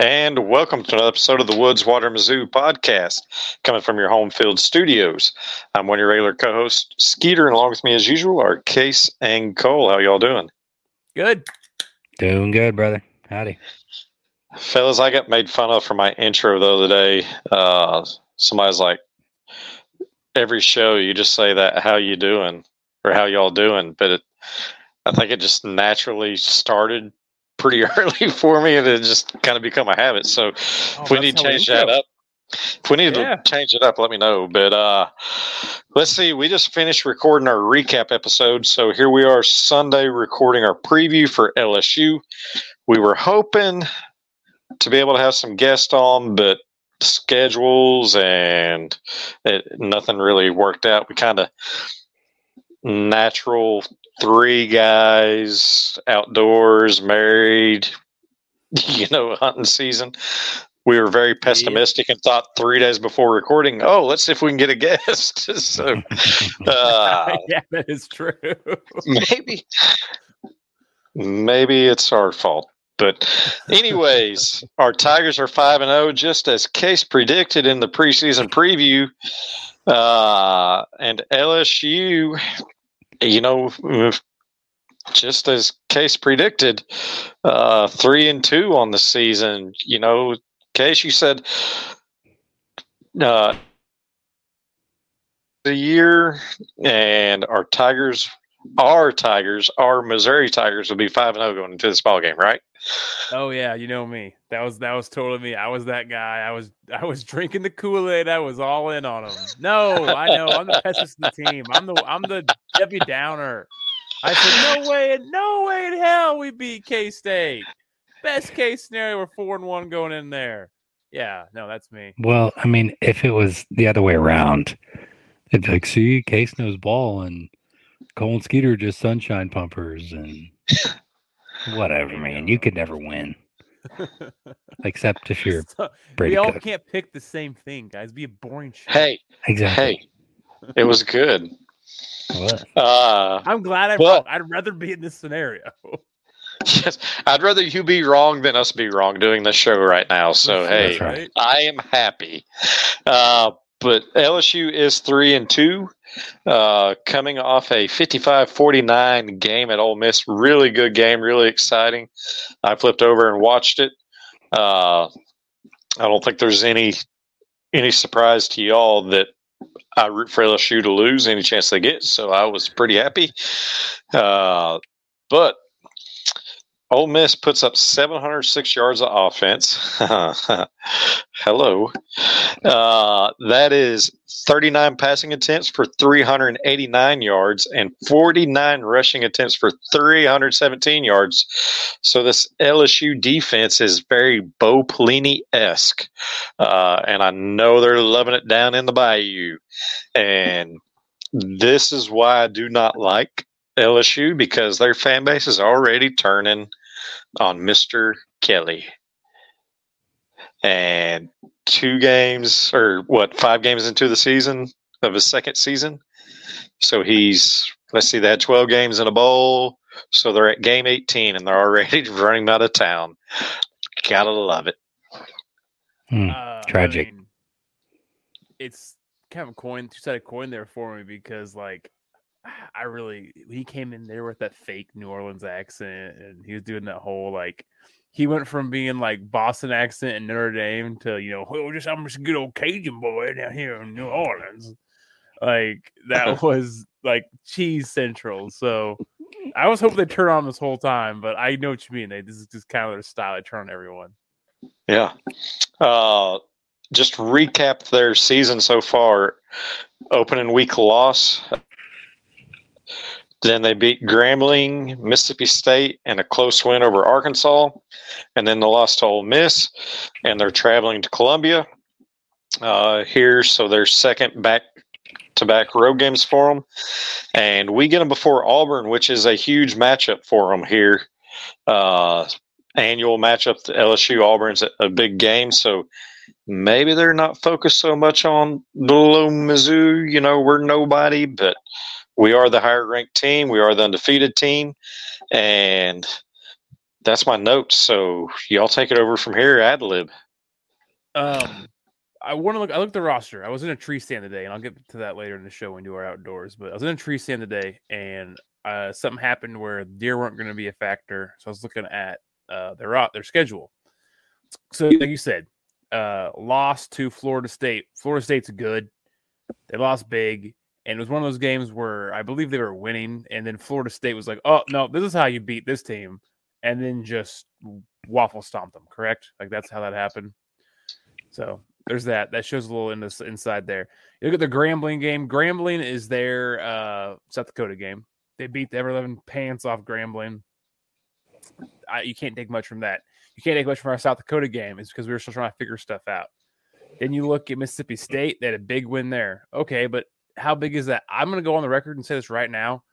And welcome to another episode of the Woods Water Mizzou podcast, coming from your Homefield studios. I'm one of your regular co-hosts, Skeeter, and along with me as usual are Case and Cole. How y'all doing? Good. Doing good, brother. Howdy. Fellas, I got made fun of for my intro the other day. Somebody's like, every show you just say that, how you doing, or how y'all doing, but I think it just naturally started pretty early for me, and it just kind of become a habit. So if we need to change that up, let me know. But let's see, we just finished recording our recap episode. So here we are Sunday recording our preview for LSU. We were hoping to be able to have some guests on, but schedules and nothing really worked out. We kind of natural three guys, outdoors, married, hunting season. We were very pessimistic and thought 3 days before recording, let's see if we can get a guest. So, yeah, that is true. Maybe it's our fault. But anyways, our Tigers are 5-0, just as Case predicted in the preseason preview. And LSU, just as Case predicted, 3-2 on the season. Case, you said the year, and our Missouri Tigers will be 5-0 going into this ball game, right? Oh yeah, you know me. That was totally me. I was that guy. I was drinking the Kool-Aid. I was all in on them. No, I know. I'm the pessimist of the team. I'm the Debbie Downer. I said, no way in hell we beat K State. Best case scenario, we're 4-1 going in there. Yeah, no, that's me. Well, I mean, if it was the other way around, it'd be like, see, Case knows ball and Cole and Skeeter are just sunshine pumpers and whatever, man. You could never win. Except if you're Brady. We all Cook. Can't pick the same thing, guys. It'd be a boring show. Hey. Exactly. Hey. It was good. What? I'm glad I'd rather be in this scenario. Yes, I'd rather you be wrong than us be wrong doing this show right now. So, hey, right. I am happy. But LSU is 3-2, coming off a 55-49 game at Ole Miss. Really good game, really exciting. I flipped over and watched it. I don't think there's any surprise to y'all that I root for LSU to lose any chance they get, so I was pretty happy. But Ole Miss puts up 706 yards of offense. Hello. That is 39 passing attempts for 389 yards and 49 rushing attempts for 317 yards. So this LSU defense is very Bo Pelini-esque. And I know they're loving it down in the Bayou. And this is why I do not like LSU, because their fan base is already turning on Mr. Kelly. And 5 games into the season of his second season. So they had 12 games in a bowl. So they're at game 18 and they're already running out of town. Gotta love it. Tragic. I mean, it's kind of two-sided coin there for me, because he came in there with that fake New Orleans accent, and he was doing that whole, he went from being Boston accent in Notre Dame to, I'm just a good old Cajun boy down here in New Orleans. That was cheese central. So I was hoping they'd turn on this whole time, but I know what you mean. This is just kind of their style. They turn on everyone. Yeah. Just recap their season so far. Opening week loss. Then they beat Grambling, Mississippi State, and a close win over Arkansas. And then they lost to Ole Miss, and they're traveling to Columbia here. So they're second back back-to-back road games for them. And we get them before Auburn, which is a huge matchup for them here. Annual matchup to LSU. Auburn's a big game, so maybe they're not focused so much on below Mizzou. You know, we're nobody, but we are the higher-ranked team. We are the undefeated team, and that's my note. So y'all take it over from here, ad lib. I looked at the roster. I was in a tree stand today, and I'll get to that later in the show when we do our outdoors. But I was in a tree stand today, and something happened where deer weren't going to be a factor. So I was looking at their schedule. So like you said, lost to Florida State. Florida State's good. They lost big, and it was one of those games where I believe they were winning, and then Florida State was like, "Oh no, this is how you beat this team," and then just waffle stomped them. Correct? Like that's how that happened. So there's that. That shows a little inside there. You look at the Grambling game. Grambling is their South Dakota game. They beat the ever-loving pants off Grambling. You can't take much from that. You can't take much from our South Dakota game. It's because we were still trying to figure stuff out. Then you look at Mississippi State. They had a big win there. Okay, but how big is that? I'm going to go on the record and say this right now.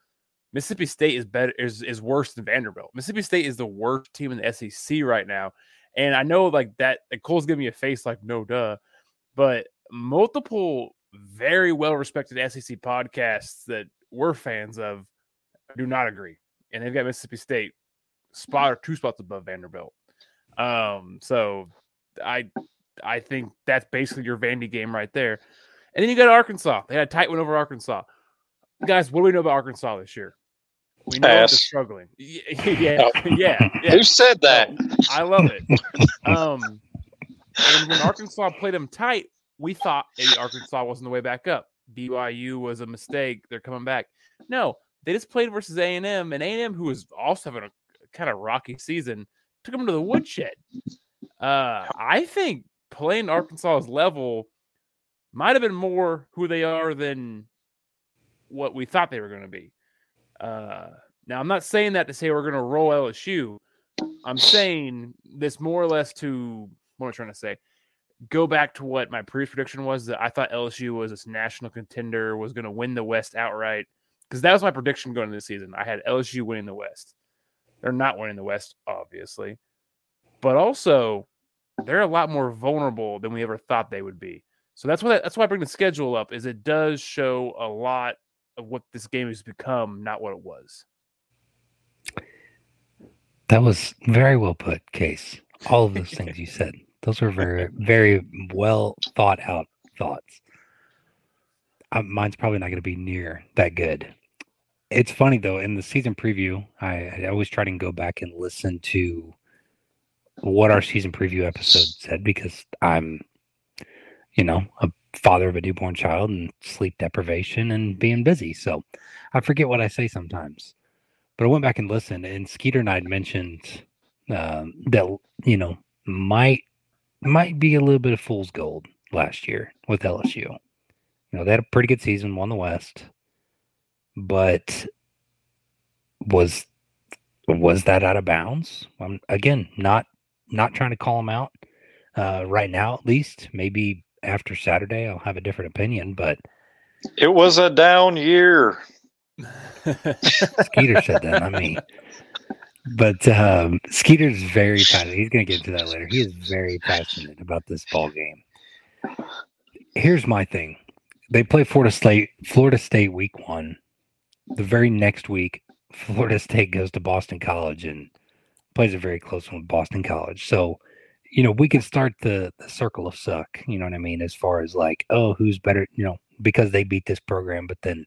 Mississippi State is better. Is worse than Vanderbilt. Mississippi State is the worst team in the SEC right now. And I know like that Cole's giving me a face like no duh, but multiple very well-respected SEC podcasts that we're fans of do not agree. And they've got Mississippi State spot or two spots above Vanderbilt. So I think that's basically your Vandy game right there. And then you got Arkansas. They had a tight one over Arkansas. Guys, what do we know about Arkansas this year? We know they're struggling. Yeah. Who said that? I love it. And when Arkansas played them tight, we thought maybe Arkansas wasn't the way back up. BYU was a mistake. They're coming back. No, they just played versus A&M, and A&M, who was also having a kind of rocky season, took them to the woodshed. I think playing Arkansas's level might have been more who they are than what we thought they were going to be. Now, I'm not saying that to say we're going to roll LSU. I'm saying this more or less to what am I trying to say? Go back to what my previous prediction was, that I thought LSU was this national contender, was going to win the West outright, because that was my prediction going into the season. I had LSU winning the West. They're not winning the West, obviously, but also they're a lot more vulnerable than we ever thought they would be. So that's why I bring the schedule up, is it does show a lot of what this game has become, not what it was. That was very well put, Case. All of those things you said. Those were very, very well thought out thoughts. Mine's probably not going to be near that good. It's funny, though, in the season preview, I always try to go back and listen to what our season preview episode said, because I'm, a father of a newborn child and sleep deprivation and being busy. So I forget what I say sometimes. But I went back and listened, and Skeeter and I had mentioned that, might be a little bit of fool's gold last year with LSU. They had a pretty good season, won the West, but was that out of bounds? I'm, again, not trying to call them out right now, at least. Maybe after Saturday I'll have a different opinion, but it was a down year. Skeeter said that, I mean, but Skeeter's very passionate. He's going to get to that later. He is very passionate about this ball game. Here's my thing: they play Florida State week 1. The very next week, Florida State goes to Boston College and plays a very close one with Boston College. So, we can start the circle of suck. You know what I mean? As far as like, oh, who's better? Because they beat this program, but then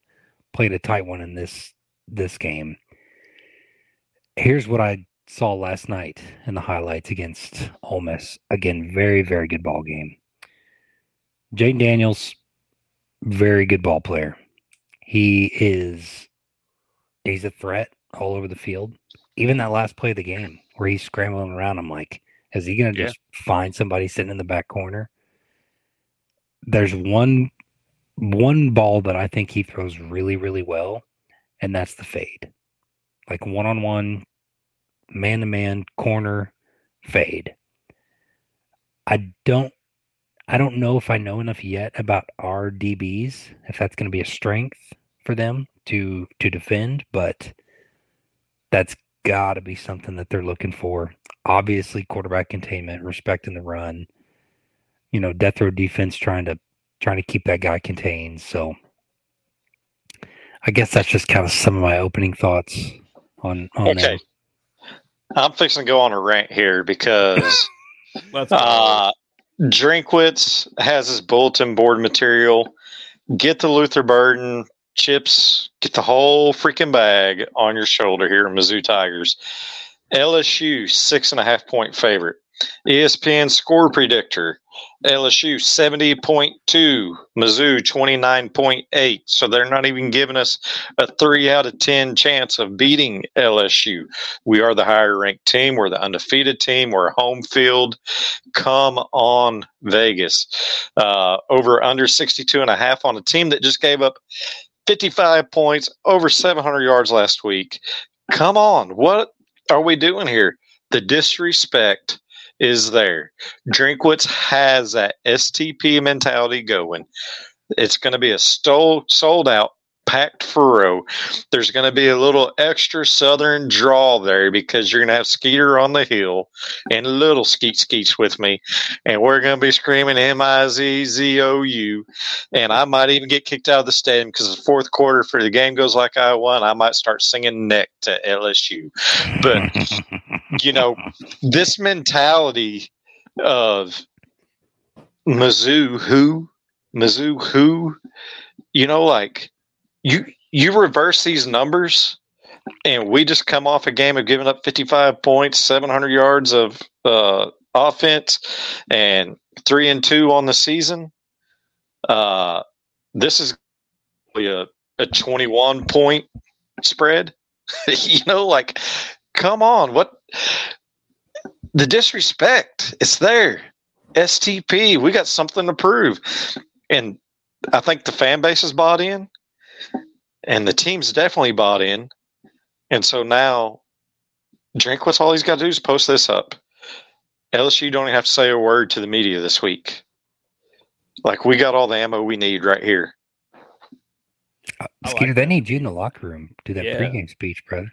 played a tight one in this game. Here's what I saw last night in the highlights against Ole Miss. Again, very, very good ball game. Jayden Daniels, very good ball player. He's a threat all over the field. Even that last play of the game where he's scrambling around, I'm like, is he going to just find somebody sitting in the back corner? There's one ball that I think he throws really, really well, and that's the fade. Like one-on-one, man-to-man, corner, fade. I don't I don't know if I know enough yet about our DBs, if that's going to be a strength for them to defend, but that's got to be something that they're looking for. Obviously, quarterback containment, respecting the run, you know, death row defense trying to keep that guy contained. So I guess that's just kind of some of my opening thoughts on okay. That. I'm fixing to go on a rant here because Drinkwitz has his bulletin board material. Get the Luther Burden chips. Get the whole freaking bag on your shoulder here in Mizzou Tigers. LSU, 6.5 point favorite. ESPN score predictor. LSU 70.2, Mizzou 29.8. So they're not even giving us a 3 out of 10 chance of beating LSU. We are the higher ranked team. We're the undefeated team. We're home field. Come on, Vegas. Over under 62.5 on a team that just gave up 55 points, over 700 yards last week. Come on. What are we doing here? The disrespect is there. Drinkwitz has that STP mentality going. It's going to be a sold out, packed furrow. There's going to be a little extra southern drawl there because you're going to have Skeeter on the hill and little Skeets with me. And we're going to be screaming M-I-Z-Z-O-U. And I might even get kicked out of the stadium because the fourth quarter for the game goes like I won. I might start singing neck to LSU. But, you know, this mentality of Mizzou who, you know, like, You reverse these numbers, and we just come off a game of giving up 55 points, 700 yards of offense, and 3-2 on the season. This is a 21-point spread. You know, like, come on. What the disrespect. It's there. STP. We got something to prove. And I think the fan base has bought in. And the team's definitely bought in. And so now, Drinkwitz, all he's got to do is post this up. LSU don't even have to say a word to the media this week. Like, we got all the ammo we need right here. Skeeter, they need you in the locker room. Do that pregame speech, brother.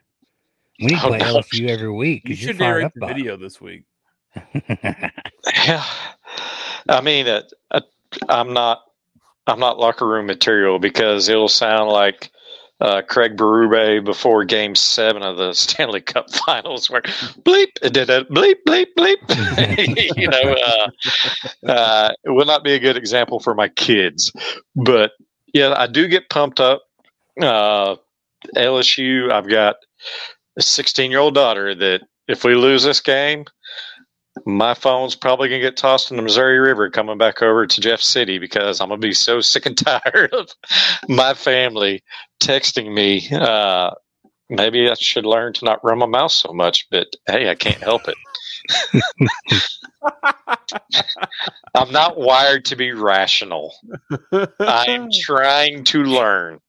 We need to play LSU every week. You should narrate the video this week. Yeah. I mean, I'm not locker room material because it'll sound like Craig Berube before Game 7 of the Stanley Cup Finals, where bleep, bleep, bleep, bleep. You know, it will not be a good example for my kids. But yeah, I do get pumped up. LSU. I've got a 16-year-old daughter that if we lose this game, my phone's probably going to get tossed in the Missouri River coming back over to Jeff City because I'm going to be so sick and tired of my family texting me. Maybe I should learn to not run my mouth so much, but hey, I can't help it. I'm not wired to be rational. I am trying to learn.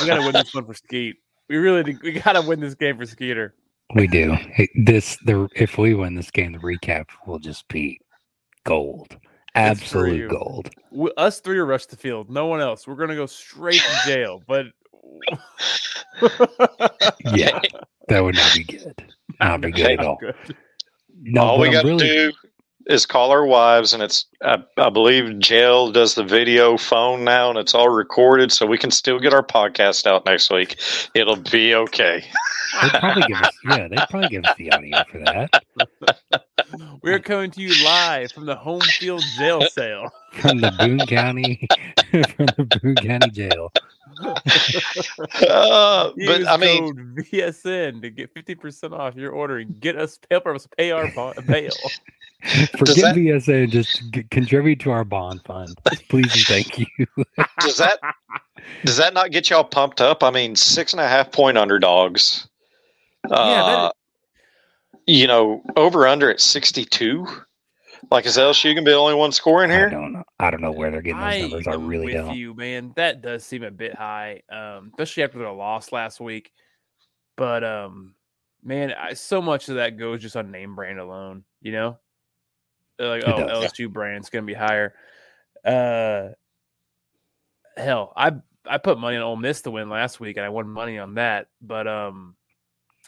We got to win this one for Skeet. We got to win this game for Skeeter. We do. If we win this game, the recap will just be gold. Absolute gold. Us three are rushed the field. No one else. We're going to go straight to jail. But yeah, that would not be good. Not be good at all. No, all we got to do is call our wives, and it's I believe jail does the video phone now, and it's all recorded, so we can still get our podcast out next week. It'll be okay. They'd probably give us the audio for that. We're coming to you live from the Homefield jail sale. From the Boone County jail. But I mean, VSN to get 50% off your order and get us pay our bail. Forget VSN, just contribute to our bond fund, please and thank you. Does that not get y'all pumped up? I mean, 6.5 point underdogs. You know, over under at 62. Like, is LSU gonna be the only one scoring here? I don't know where they're getting those numbers. I really don't. With you, man, that does seem a bit high, especially after their loss last week. But man, so much of that goes just on name brand alone. You know, they're like, LSU brand's gonna be higher. Hell, I put money on Ole Miss to win last week, and I won money on that. But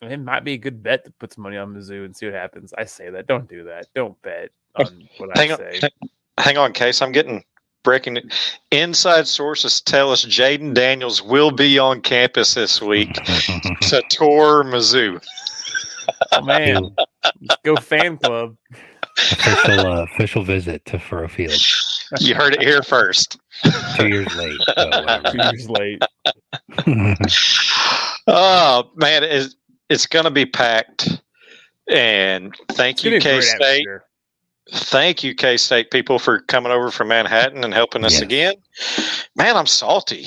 it might be a good bet to put some money on Mizzou and see what happens. I say that. Don't do that. Don't bet on what I say. Hang on, Case. I'm getting breaking. Inside sources tell us Jayden Daniels will be on campus this week to tour Mizzou. Oh, man. Go fan club. Official visit to Furrow Field. You heard it here first. 2 years late. So 2 years late. Oh, man. It's going to be packed. And thank you, K-State. Thank you, K-State people, for coming over from Manhattan and helping us again. Man, I'm salty.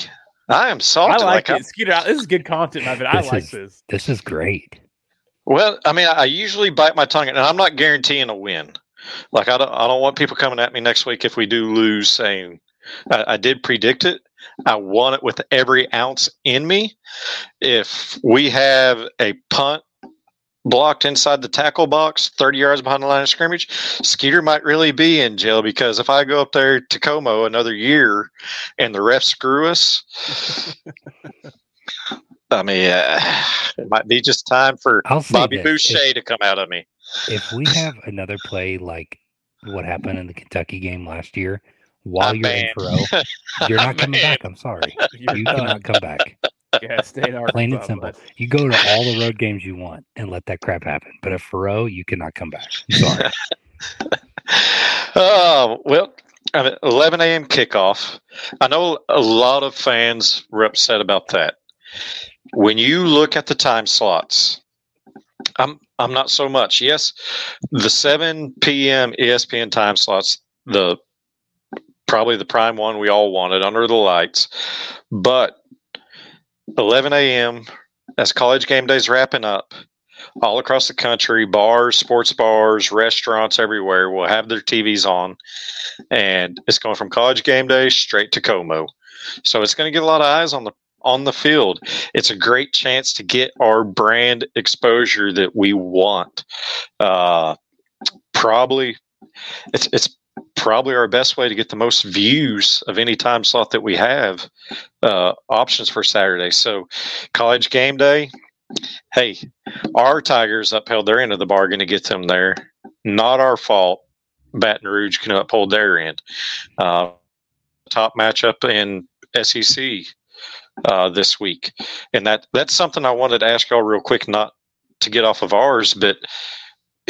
I am salty. I like it. Skeeter, this is good content, man. I like this. This is great. Well, I mean, I usually bite my tongue, and I'm not guaranteeing a win. Like, I don't want people coming at me next week if we do lose saying, I did predict it. I want it with every ounce in me. If we have a punt blocked inside the tackle box, 30 yards behind the line of scrimmage, Skeeter might really be in jail, because if I go up there to Como another year and the refs screw us, I mean, it might be just time for Bobby Boucher to come out of me. If we have another play like what happened in the Kentucky game last year, while you're in Pro, you're not coming back. I'm sorry. You cannot come back. Yeah, stay in Arkansas. Plain and simple. You go to all the road games you want and let that crap happen. But at Faro, you cannot come back. I'm sorry. Oh, well, 11 a.m. kickoff. I know a lot of fans were upset about that. When you look at the time slots, I'm not so much. Yes, the 7 p.m. ESPN time slots, probably the prime one we all wanted under the lights, but 11 a.m. as college game day's wrapping up, all across the country, bars, sports bars, restaurants everywhere will have their TVs on, and it's going from college game day straight to Como. So it's going to get a lot of eyes on the field. It's a great chance to get our brand exposure that we want. It's probably our best way to get the most views of any time slot that we have options for Saturday. So college game day, hey, our Tigers upheld their end of the bargain to get them there. Not our fault. Baton Rouge can uphold their end. Top matchup in SEC this week. And that's something I wanted to ask y'all real quick, not to get off of ours, but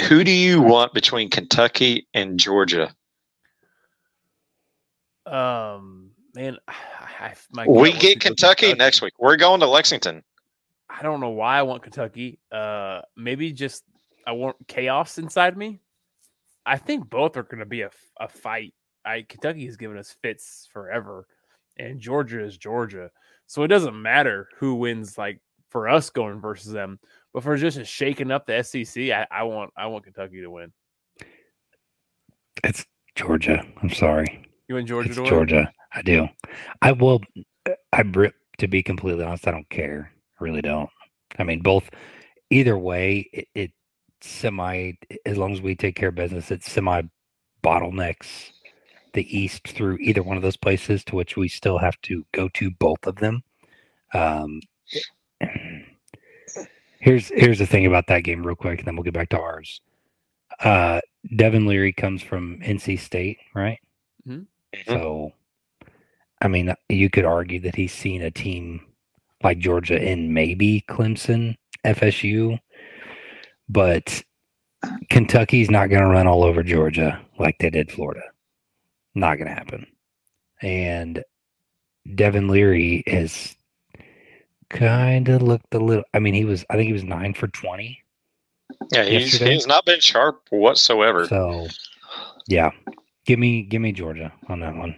who do you want between Kentucky and Georgia? Man, we get Kentucky next week. We're going to Lexington. I don't know why I want Kentucky. Maybe just I want chaos inside me. I think both are going to be a fight. Kentucky has given us fits forever, and Georgia is Georgia. So it doesn't matter who wins, like, for us going versus them. But for just shaking up the SEC, I want Kentucky to win. It's Georgia. I'm sorry. You want Georgia to win? Georgia. I do. To be completely honest, I don't care. I really don't. I mean, either way, it semi, as long as we take care of business, it semi bottlenecks the East through either one of those places, to which we still have to go to both of them. Here's the thing about that game real quick, and then we'll get back to ours. Devin Leary comes from NC State, right? Mm-hmm. So, I mean, you could argue that he's seen a team like Georgia in maybe Clemson, FSU, but Kentucky's not going to run all over Georgia like they did Florida. Not going to happen. And Devin Leary has kind of looked a little. I mean, I think he was 9 for 20. Yeah, he's not been sharp whatsoever. So, yeah, give me Georgia on that one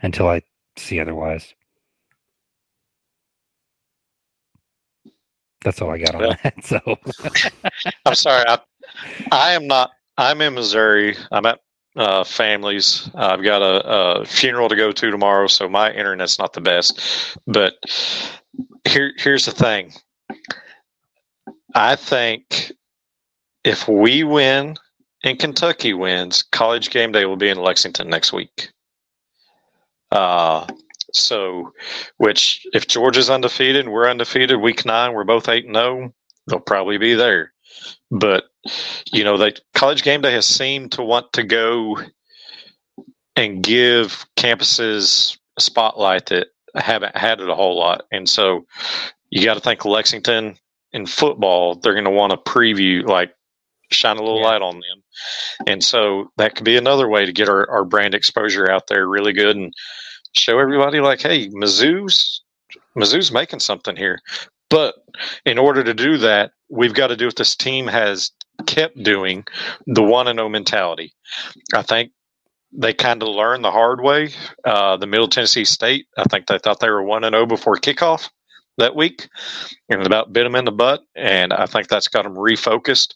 until I see otherwise. That's all I got on that. So, I'm sorry. I am not. I'm in Missouri. I'm at families. I've got a funeral to go to tomorrow, so my internet's not the best. But here's the thing. I think if we win and Kentucky wins, college game day will be in Lexington next week. So, which if Georgia's undefeated, we're undefeated. Week 9, we're both 8-0. They'll probably be there. But you know, the College Game Day has seemed to want to go and give campuses a spotlight that haven't had it a whole lot. And so, you got to think Lexington in football. They're going to want to preview, like shine a little light on them. And so that could be another way to get our brand exposure out there really good and show everybody like, hey, Mizzou's making something here. But in order to do that, we've got to do what this team has kept doing, the 1-0 mentality. I think they kind of learned the hard way. The Middle Tennessee State, I think they thought they were 1-0 before kickoff that week, and it about bit them in the butt. And I think that's got them refocused.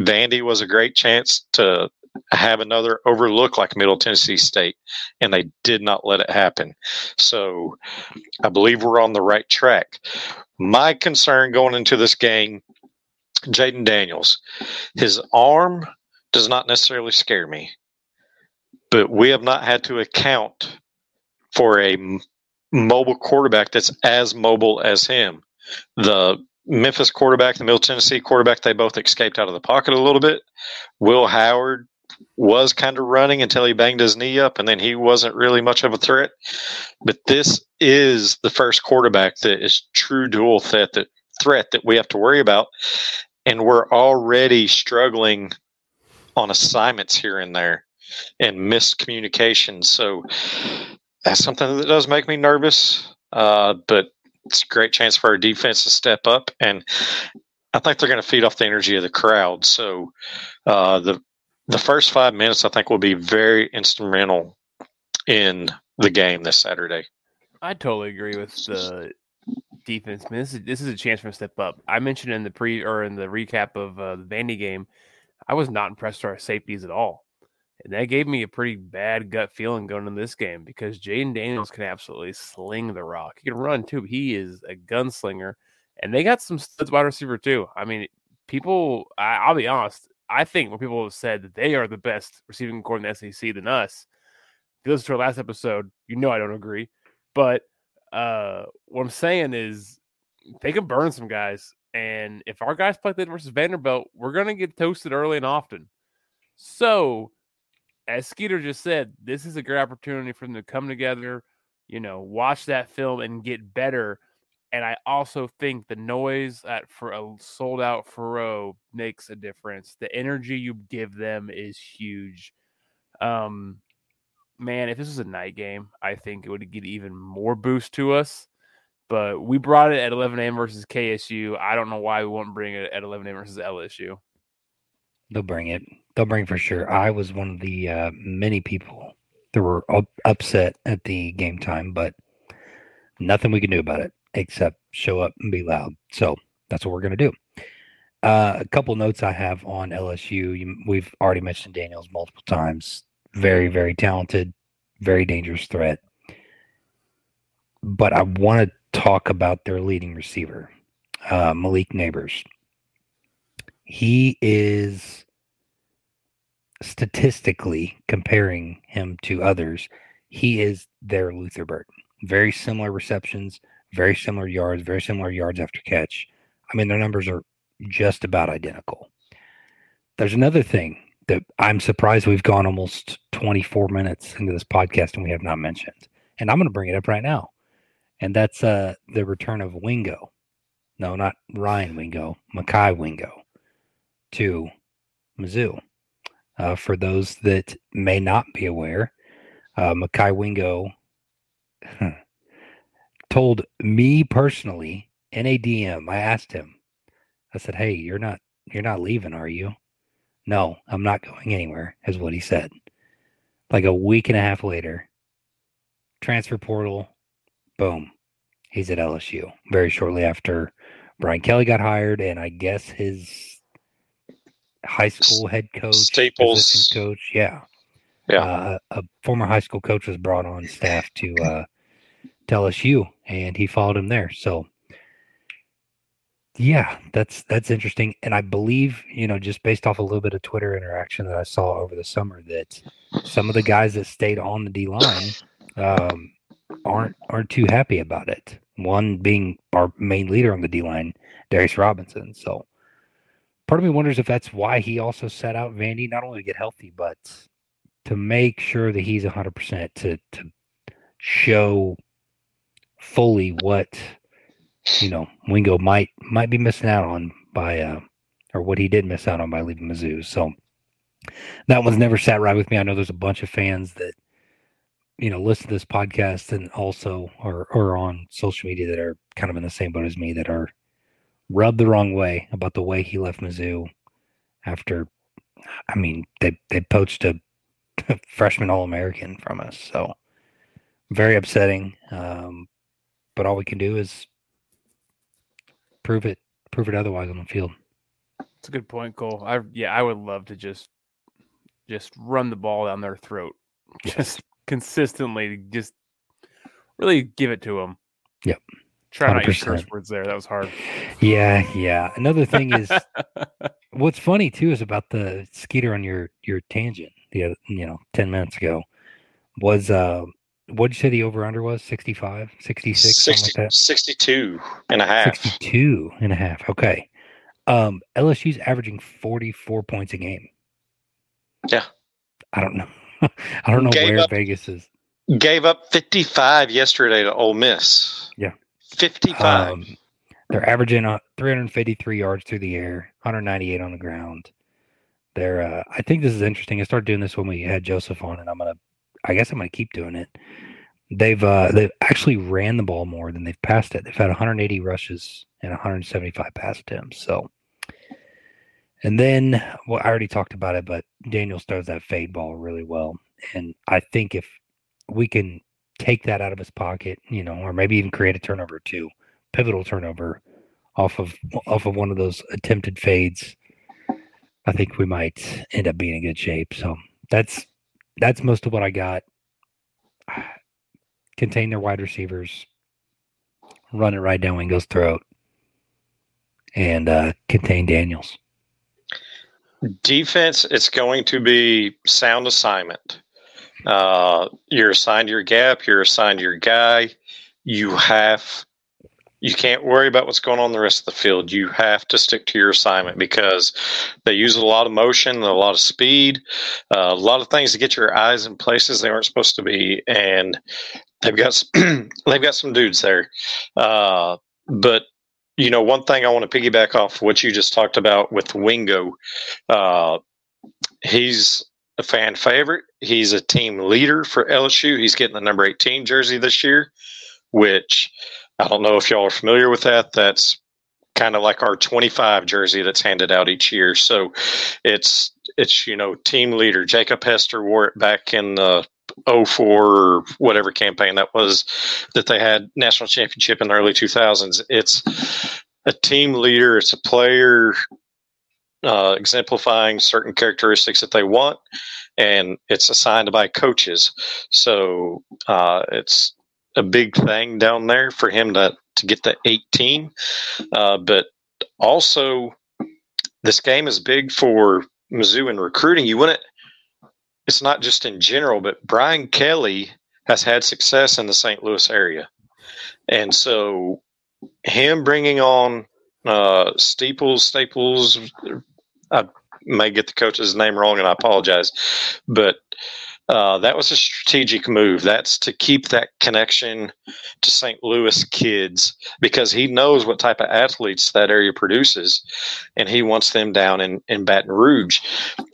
Vandy was a great chance to have another overlook like Middle Tennessee State, and they did not let it happen. So I believe we're on the right track. My concern going into this game, Jayden Daniels, his arm does not necessarily scare me, but we have not had to account for a mobile quarterback that's as mobile as him. The Memphis quarterback, the Middle Tennessee quarterback, they both escaped out of the pocket a little bit. Will Howard was kind of running until he banged his knee up, and then he wasn't really much of a threat. But this is the first quarterback that is true dual threat that we have to worry about, and we're already struggling on assignments here and there and miscommunication. So that's something that does make me nervous, but it's a great chance for our defense to step up, and I think they're going to feed off the energy of the crowd. So the first 5 minutes, I think, will be very instrumental in the game this Saturday. I totally agree with the defense. I mean, this is a chance for a step up. I mentioned in the recap of the Vandy game, I was not impressed with our safeties at all. And that gave me a pretty bad gut feeling going into this game because Jayden Daniels can absolutely sling the rock. He can run, too. He is a gunslinger. And they got some studs wide receiver, too. I mean, people, I'll be honest, I think when people have said that they are the best receiving corps in the SEC than us, if you listen to our last episode, you know I don't agree. But what I'm saying is they can burn some guys. And if our guys play that versus Vanderbilt, we're going to get toasted early and often. So, as Skeeter just said, this is a great opportunity for them to come together, you know, watch that film and get better. And I also think the noise for a sold-out Faroe makes a difference. The energy you give them is huge. Man, if this was a night game, I think it would get even more boost to us. But we brought it at 11 a.m. versus KSU. I don't know why we won't bring it at 11 a.m. versus LSU. They'll bring it. They'll bring for sure. I was one of the many people that were upset at the game time, but nothing we can do about it except show up and be loud. So that's what we're going to do. A couple notes I have on LSU. We've already mentioned Daniels multiple times. Very, very talented, very dangerous threat. But I want to talk about their leading receiver, Malik Nabers. He is statistically comparing him to others. He is their Luther Burden. Very similar receptions, very similar yards after catch. I mean, their numbers are just about identical. There's another thing that I'm surprised we've gone almost 24 minutes into this podcast and we have not mentioned. And I'm going to bring it up right now. And that's the return of Wingo. No, not Ryan Wingo, Mekhi Wingo to Mizzou. For those that may not be aware, Mekhi Wingo told me personally in a DM. I asked him, I said, "Hey, you're not leaving, are you?" "No, I'm not going anywhere," is what he said. Like a week and a half later, transfer portal, boom, he's at LSU. Very shortly after Brian Kelly got hired, and I guess his high school head coach, Staples coach, a former high school coach was brought on staff to LSU, and he followed him there. So, yeah, that's interesting. And I believe, you know, just based off a little bit of Twitter interaction that I saw over the summer, that some of the guys that stayed on the D line aren't too happy about it. One being our main leader on the D-line, Darius Robinson. So part of me wonders if that's why he also set out Vandy, not only to get healthy, but to make sure that he's 100% to show fully what, you know, Wingo might be missing out on by, or what he did miss out on by leaving Mizzou. So that one's never sat right with me. I know there's a bunch of fans that, you know, listen to this podcast and also are on social media that are kind of in the same boat as me, that are rubbed the wrong way about the way he left Mizzou after, I mean, they poached a freshman All-American from us. So very upsetting. But all we can do is prove it otherwise on the field. That's a good point, Cole. I would love to just run the ball down their throat. Just consistently, just really give it to them. Yep. Try 100%. Not to use curse words there. That was hard. Yeah. Another thing is, what's funny too is about the Skeeter on your tangent the other, 10 minutes ago was, what'd you say the over-under was? 65, 66, 60, something like that? 62 and a half. 62 and a half. Okay. LSU's averaging 44 points a game. Yeah. I don't know. I don't know where Vegas is. Gave up 55 yesterday to Ole Miss. Yeah. 55. They're averaging 353 yards through the air, 198 on the ground. They're, I think this is interesting. I started doing this when we had Joseph on, and I guess I'm going to keep doing it. They've actually ran the ball more than they've passed it. They've had 180 rushes and 175 pass attempts. So, and then, well, I already talked about it, but Daniels throws that fade ball really well. And I think if we can take that out of his pocket, or maybe even create a turnover or two, pivotal turnover off of one of those attempted fades, I think we might end up being in good shape. So that's most of what I got. Contain their wide receivers, run it right down Wingo's throat, and contain Daniels. Defense, it's going to be sound assignment. You're assigned your gap, you're assigned your guy. You can't worry about what's going on the rest of the field. You have to stick to your assignment because they use a lot of motion, a lot of speed, a lot of things to get your eyes in places they aren't supposed to be. And they've got some dudes there. But, one thing I want to piggyback off what you just talked about with Wingo, he's a fan favorite. He's a team leader for LSU. He's getting the number 18 jersey this year, which – I don't know if y'all are familiar with that. That's kind of like our 25 jersey that's handed out each year. So it's team leader. Jacob Hester wore it back in the 2004 or whatever campaign that was that they had national championship in the early 2000s. It's a team leader. It's a player exemplifying certain characteristics that they want, and it's assigned by coaches. So it's a big thing down there for him to get the 18. But also this game is big for Mizzou in recruiting. It's not just in general, but Brian Kelly has had success in the St. Louis area. And so him bringing on Staples, I may get the coach's name wrong and I apologize, but that was a strategic move. That's to keep that connection to St. Louis kids because he knows what type of athletes that area produces, and he wants them down in Baton Rouge.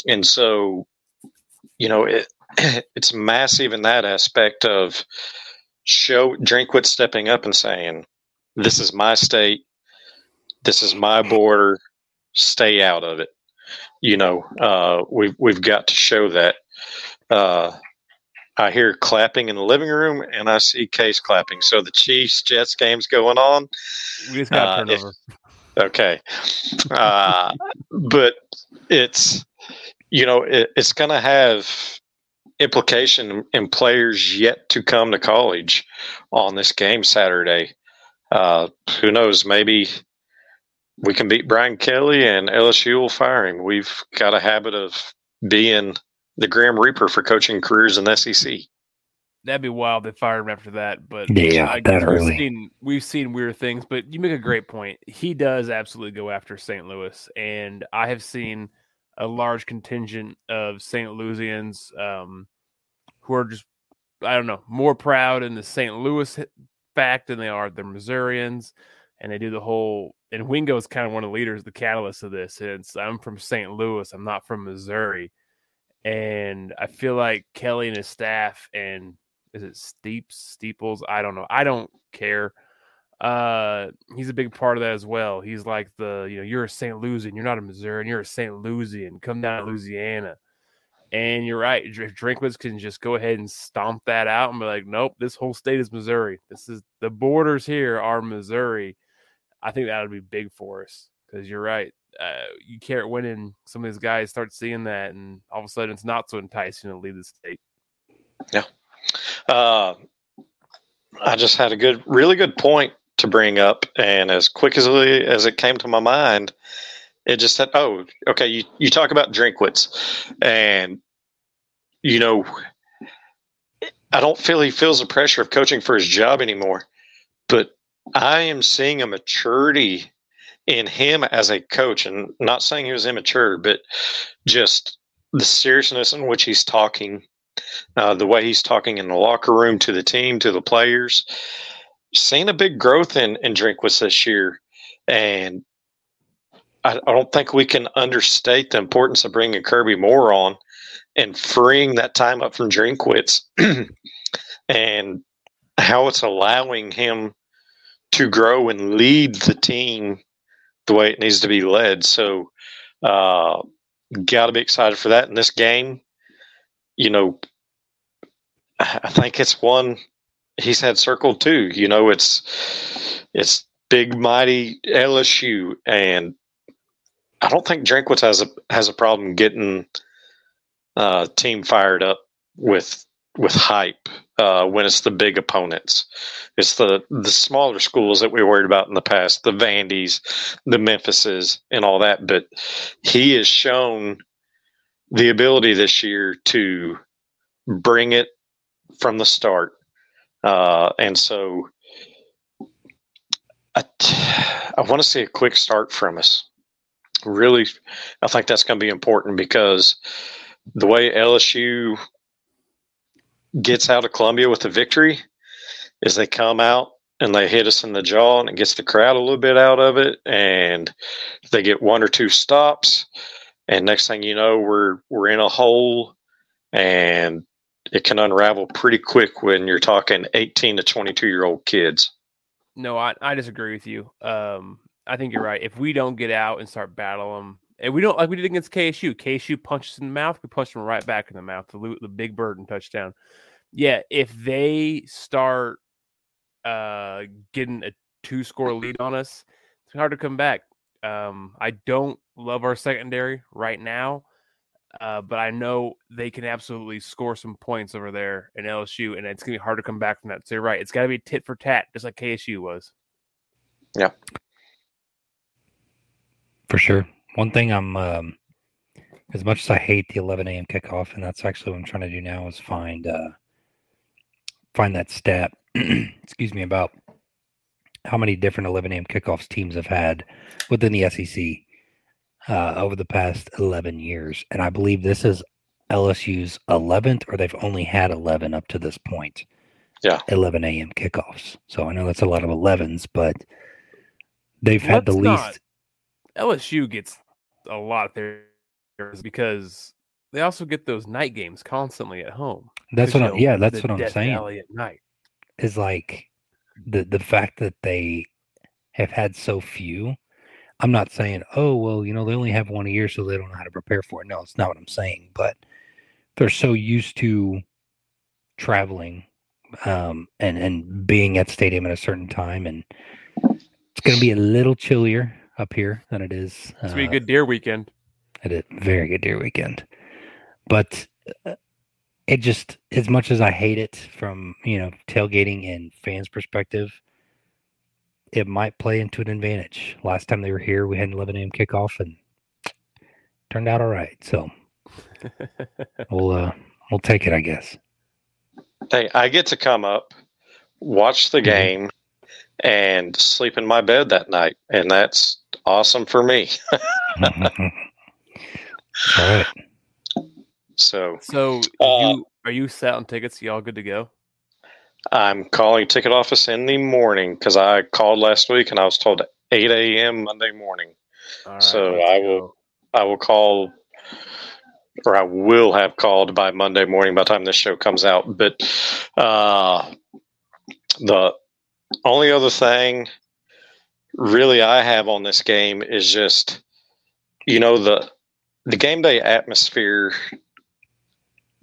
And so, it's massive in that aspect of show Drinkwitz stepping up and saying, this is my state, this is my border, stay out of it. We've got to show that. I hear clapping in the living room, and I see Case clapping. So the Chiefs-Jets game's going on. We just got turned over. Okay. But it's, it's going to have implication in players yet to come to college on this game Saturday. Who knows? Maybe we can beat Brian Kelly and LSU will fire him. We've got a habit of being – the Grim Reaper for coaching careers in the SEC. That'd be wild if they fired him after that. But yeah, we've seen weird things. But you make a great point. He does absolutely go after St. Louis, and I have seen a large contingent of St. Louisians who are just, I don't know, more proud in the St. Louis fact than they are the Missourians, and they do the whole. And Wingo is kind of one of the leaders, the catalyst of this. It's I'm from St. Louis. I'm not from Missouri, and I feel like Kelly and his staff and is it Steeples? I don't know. I don't care. He's a big part of that as well. He's like you're a St. Louisian. You're not a Missourian. You're a St. Louisian. Come down to Louisiana. And you're right. If Drinkwitz can just go ahead and stomp that out and be like, nope, this whole state is Missouri. This is the borders here are Missouri. I think that would be big for us because you're right. You can't win, and some of these guys start seeing that, and all of a sudden it's not so enticing to leave the state. Yeah. I just had a really good point to bring up, and as quickly as it came to my mind, it just said, oh, okay, you talk about Drinkwitz, and, you know, I don't feel he feels the pressure of coaching for his job anymore, but I am seeing a maturity in him as a coach, and not saying he was immature, but just the seriousness in which he's talking, the way he's talking in the locker room, to the team, to the players. Seen a big growth in Drinkwitz this year, and I don't think we can understate the importance of bringing Kirby Moore on and freeing that time up from Drinkwitz and how it's allowing him to grow and lead the team the way it needs to be led. So got to be excited for that in this game. You know, I think it's one he's had circled too. You know, it's big, mighty LSU, and I don't think Drinkwitz has a problem getting team fired up with hype when it's the big opponents. It's the smaller schools that we worried about in the past, the Vandies, the Memphises, and all that. But he has shown the ability this year to bring it from the start. And so I want to see a quick start from us. Really, I think that's going to be important because the way LSU gets out of Columbia with a victory is they come out and they hit us in the jaw, and it gets the crowd a little bit out of it, and they get one or two stops, and next thing you know, we're in a hole, and it can unravel pretty quick when you're talking 18 to 22-year-old kids. No, I disagree with you. I think you're right. If we don't get out and start battling them, and we don't like we did against KSU. KSU punched us in the mouth. We punched them right back in the mouth. The big Burden touchdown. Yeah, if they start getting a 2-score lead on us, it's hard to come back. I don't love our secondary right now, but I know they can absolutely score some points over there in LSU, and it's going to be hard to come back from that. So you're right. It's got to be tit for tat, just like KSU was. Yeah. For sure. One thing I'm, as much as I hate the 11 a.m. kickoff, and that's actually what I'm trying to do now, is find that stat, excuse me, about how many different 11 a.m. kickoffs teams have had within the SEC over the past 11 years. And I believe this is LSU's 11th, or they've only had 11 up to this point. Yeah. 11 a.m. kickoffs. So I know that's a lot of 11s, but they've had the least. LSU gets a lot of theirs because they also get those night games constantly at home. That's what I'm saying. At night is like the fact that they have had so few. I'm not saying, oh, well, you know, they only have one a year, so they don't know how to prepare for it. No, it's not what I'm saying. But they're so used to traveling and being at stadium at a certain time, and it's going to be a little chillier up here than it is. It's gonna be a good deer weekend. It is very good deer weekend, but it just, as much as I hate it from, you know, tailgating and fans' perspective, it might play into an advantage. Last time they were here, we had an 11 a.m. kickoff and turned out all right. So we'll take it, I guess. I get to come up, watch the game, and sleep in my bed that night, and that's awesome for me. All right. So are you set on tickets? Y'all good to go? I'm calling ticket office in the morning because I called last week and I was told 8 a.m. Monday morning. Right, so I will call, or I will have called by Monday morning by the time this show comes out. But the only other thing really I have on this game is just, you know, the game day atmosphere.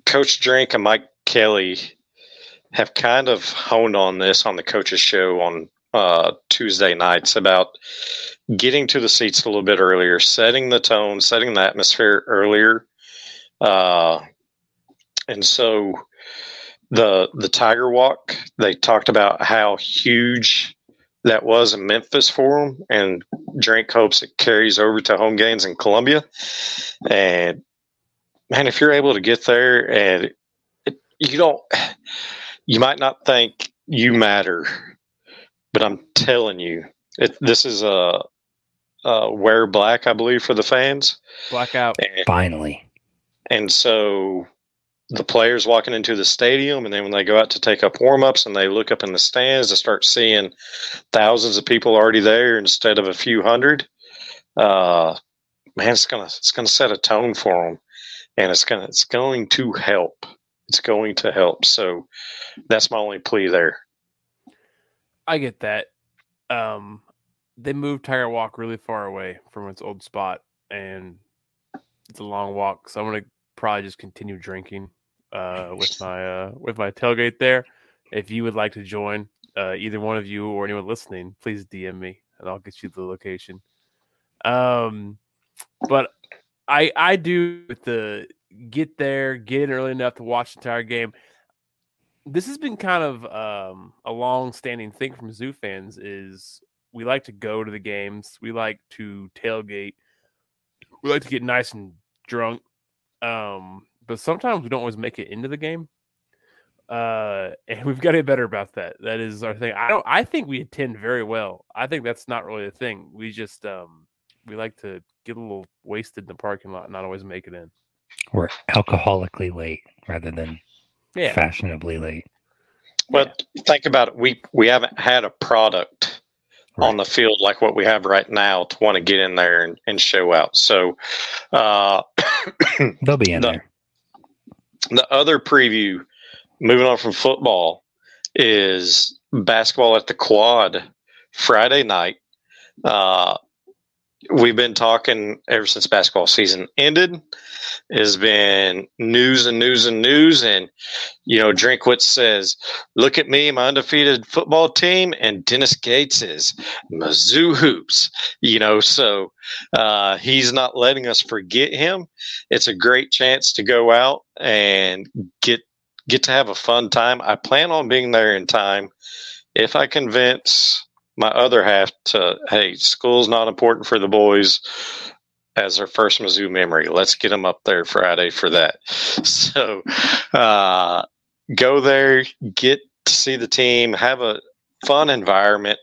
Coach Drink and Mike Kelly have kind of honed on this on the coaches show on Tuesday nights about getting to the seats a little bit earlier, setting the tone, setting the atmosphere earlier. And so the Tiger Walk, they talked about how huge that was in Memphis for them, and Drink hopes it carries over to home games in Columbia. And man, if you're able to get there and you might not think you matter, but I'm telling you, this is a wear black, I believe, for the fans. Blackout. Finally. And so the players walking into the stadium, and then when they go out to take up warm-ups and they look up in the stands, they start seeing thousands of people already there instead of a few hundred. Man, it's gonna set a tone for them. And it's going to help. It's going to help. So that's my only plea there. I get that. They moved Tiger Walk really far away from its old spot, and it's a long walk. So I'm going to probably just continue drinking with my tailgate there. If you would like to join, either one of you or anyone listening, please DM me, and I'll get you the location. But I do with the get there, get in early enough to watch the entire game. This has been kind of a long-standing thing from Mizzou fans is we like to go to the games. We like to tailgate. We like to get nice and drunk. But sometimes we don't always make it into the game. And we've got to get better about that. That is our thing. I think we attend very well. I think that's not really a thing. We just we like to get a little wasted in the parking lot and not always make it in. We're alcoholically late rather than fashionably late. But think about it. We haven't had a product on the field like what we have right now to want to get in there and show out. So they'll be in there. The other preview, moving on from football, is basketball at the Quad Friday night. We've been talking ever since basketball season ended. It's been news and news and news. And, you know, Drinkwitz says, look at me, my undefeated football team. And Dennis Gates is Mizzou Hoops. You know, so he's not letting us forget him. It's a great chance to go out and get to have a fun time. I plan on being there in time. If I convince my other half to, hey, school's not important for the boys as their first Mizzou memory. Let's get them up there Friday for that. So go there, get to see the team, have a fun environment.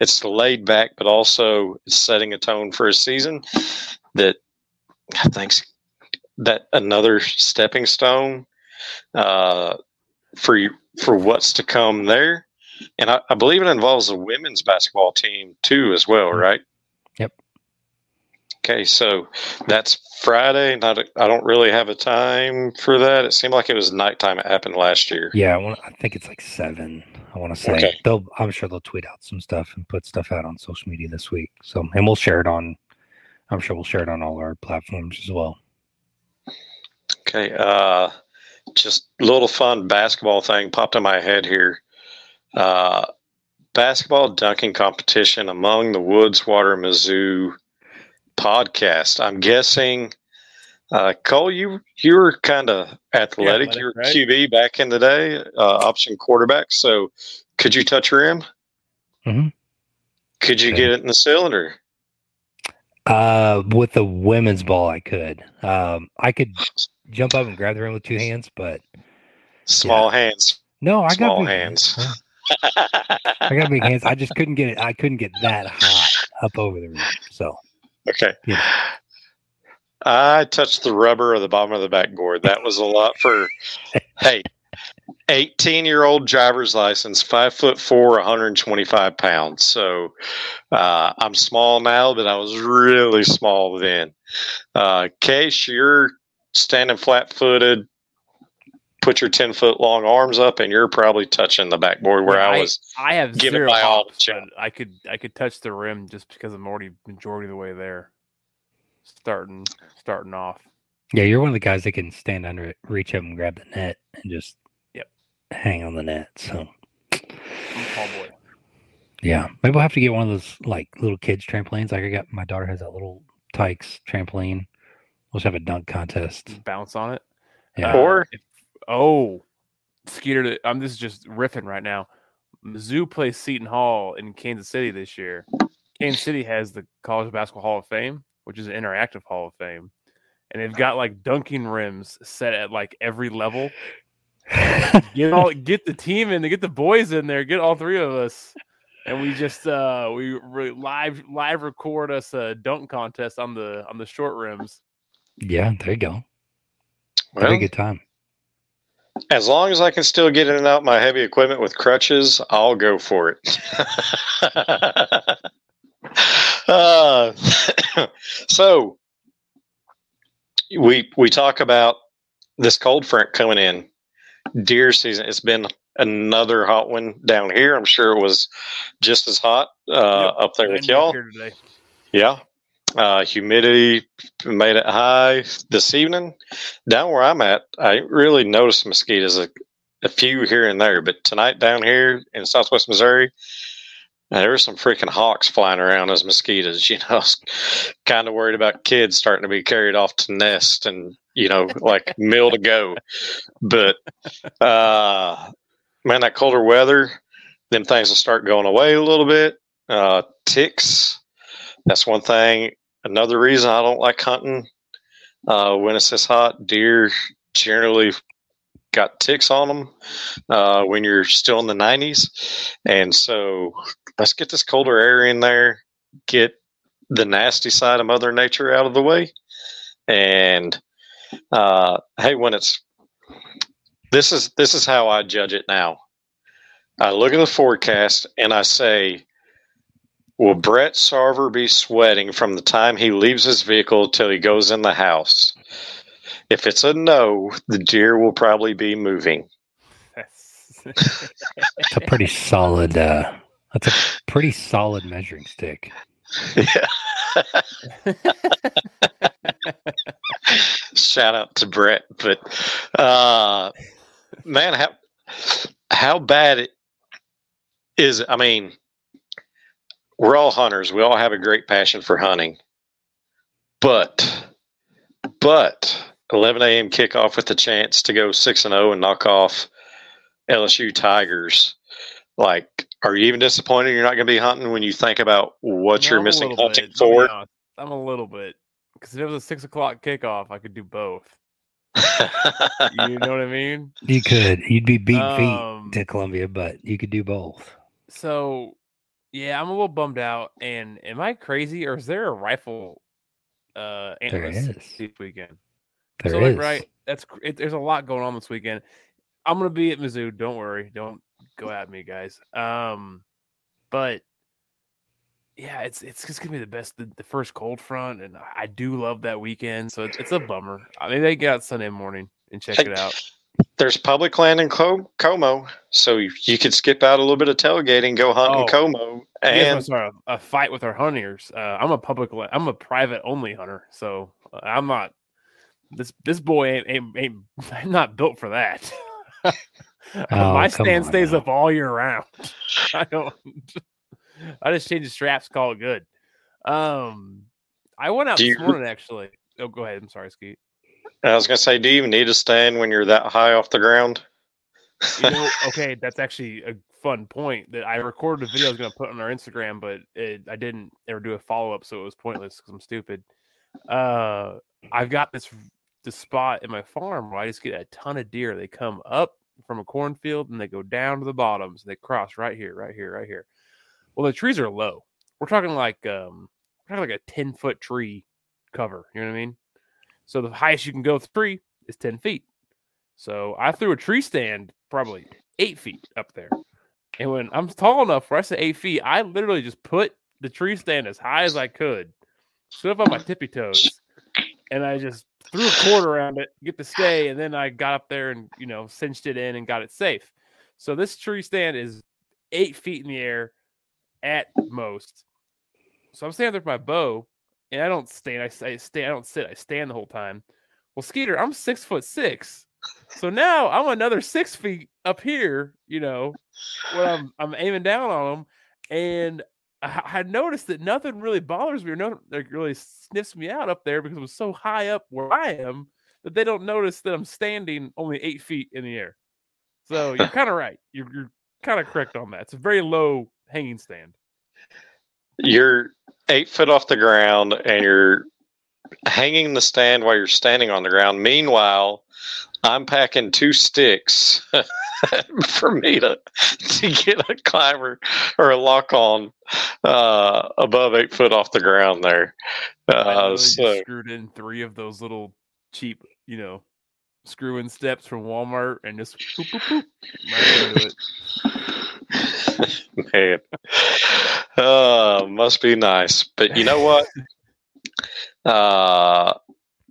It's laid back, but also it's setting a tone for a season that I think that another stepping stone for what's to come there. And I believe it involves the women's basketball team, too, as well, right? Yep. Okay, so that's Friday. I don't really have a time for that. It seemed like it was nighttime. It happened last year. Yeah, I think it's like 7, I want to say. Okay. I'm sure they'll tweet out some stuff and put stuff out on social media this week. So, and I'm sure we'll share it on all our platforms as well. Okay. Just a little fun basketball thing popped in my head here. Basketball dunking competition among the Woods Water Mizzou podcast. I'm guessing, Cole, you were kind of athletic. You were right? QB back in the day, option quarterback. So could you touch rim? Mm-hmm. Could you get it in the cylinder? With the women's ball, I could. I could jump up and grab the rim with two hands, but Small hands. No, I got big hands. I got big hands. I just couldn't get it. I couldn't get that high up over the roof. So okay. Yeah. I touched the rubber of the bottom of the backboard. That was a lot for, hey, 18-year-old driver's license, 5'4", 125 pounds. So I'm small now, but I was really small then. Case, you're standing flat-footed, put your 10-foot long arms up, and you're probably touching the backboard where I was. I have given my all. I could touch the rim just because I'm already majority of the way there. Starting off. Yeah, you're one of the guys that can stand under it, reach up and grab the net, and just hang on the net. So, oh boy. Yeah, maybe we'll have to get one of those like little kids trampolines. Like I got my daughter has that little Tykes trampoline. We'll just have a dunk contest. Bounce on it. Yeah. Skeeter. This is just riffing right now. Mizzou plays Seton Hall in Kansas City this year. Kansas City has the College Basketball Hall of Fame, which is an interactive Hall of Fame. And they've got like dunking rims set at like every level. Get the team in, get the boys in there, get all three of us. And we just we live record us a dunk contest on the short rims. Yeah, there you go. Well, have a good time. As long as I can still get in and out my heavy equipment with crutches, I'll go for it. So we talk about this cold front coming in. Deer season. It's been another hot one down here. I'm sure it was just as hot up there with y'all. Yeah. Humidity made it high this evening. Down where I'm at, I really noticed mosquitoes, a few here and there. But tonight down here in southwest Missouri, there were some freaking hawks flying around as mosquitoes. You know, I was kind of worried about kids starting to be carried off to nest and, you know, like mill to go. But, man, that colder weather, them things will start going away a little bit. Ticks, that's one thing. Another reason I don't like hunting when it's this hot. Deer generally got ticks on them when you're still in the 90s. And so let's get this colder air in there, get the nasty side of Mother Nature out of the way. And hey, when it's this is how I judge it now. I look at the forecast and I say, will Brett Sarver be sweating from the time he leaves his vehicle till he goes in the house? If it's a no, the deer will probably be moving. That's a pretty solid measuring stick. Yeah. Shout out to Brett, but man, how bad it is. I mean, we're all hunters. We all have a great passion for hunting, but 11 a.m. kickoff with the chance to go 6-0 and knock off LSU Tigers. Like, are you even disappointed you're not going to be hunting when you think about what you're missing hunting for? I'm a little bit. Because if it was a 6 o'clock kickoff, I could do both. You know what I mean? You could. You'd be beat feet to Columbia, but you could do both. So, yeah, I'm a little bummed out. And am I crazy, or is there a rifle antlers this weekend? There is. Right? There's a lot going on this weekend. I'm going to be at Mizzou. Don't worry. Don't go at me, guys. But, yeah, it's just going to be the first cold front, and I do love that weekend. So it's a bummer. I mean, they get out Sunday morning and check it out. There's public land in Como, so you could skip out a little bit of tailgating, go hunt in Como. And I'm sorry, a fight with our hunters. I'm a private-only hunter, so I'm not – This boy ain't not built for that. My stand stays up all year round. I just change the straps, call it good. I went out this morning actually. Oh, go ahead. I'm sorry, Skeet. I was gonna say, do you even need a stand when you're that high off the ground? Okay, that's actually a fun point that I recorded a video I was gonna put on our Instagram, but I didn't ever do a follow up, so it was pointless because I'm stupid. I've got this spot in my farm where I just get a ton of deer. They come up from a cornfield and they go down to the bottom. So they cross right here, right here, right here. Well, the trees are low. We're talking like a 10-foot tree cover. You know what I mean? So the highest you can go with a tree is 10 feet. So I threw a tree stand probably 8 feet up there. And when I'm tall enough where I said 8 feet, I literally just put the tree stand as high as I could, stood up on my tippy toes, and I just threw a cord around it, get to stay, and then I got up there and, you know, cinched it in and got it safe. So this tree stand is 8 feet in the air at most. So I'm standing there with my bow, and I don't stand. I don't sit. I stand the whole time. Well, Skeeter, I'm 6'6". So now I'm another 6 feet up here, you know, when I'm aiming down on them. And I noticed that nothing really bothers me or nothing like really sniffs me out up there because it was so high up where I am that they don't notice that I'm standing only 8 feet in the air. So you're kind of right. You're kind of correct on that. It's a very low hanging stand. You're 8 foot off the ground and you're hanging the stand while you're standing on the ground. Meanwhile, I'm packing 2 sticks for me to get a climber or a lock on above 8 foot off the ground there. I screwed in 3 of those little cheap, you know, screw-in steps from Walmart and just boop, boop, boop. Man, must be nice. But you know what?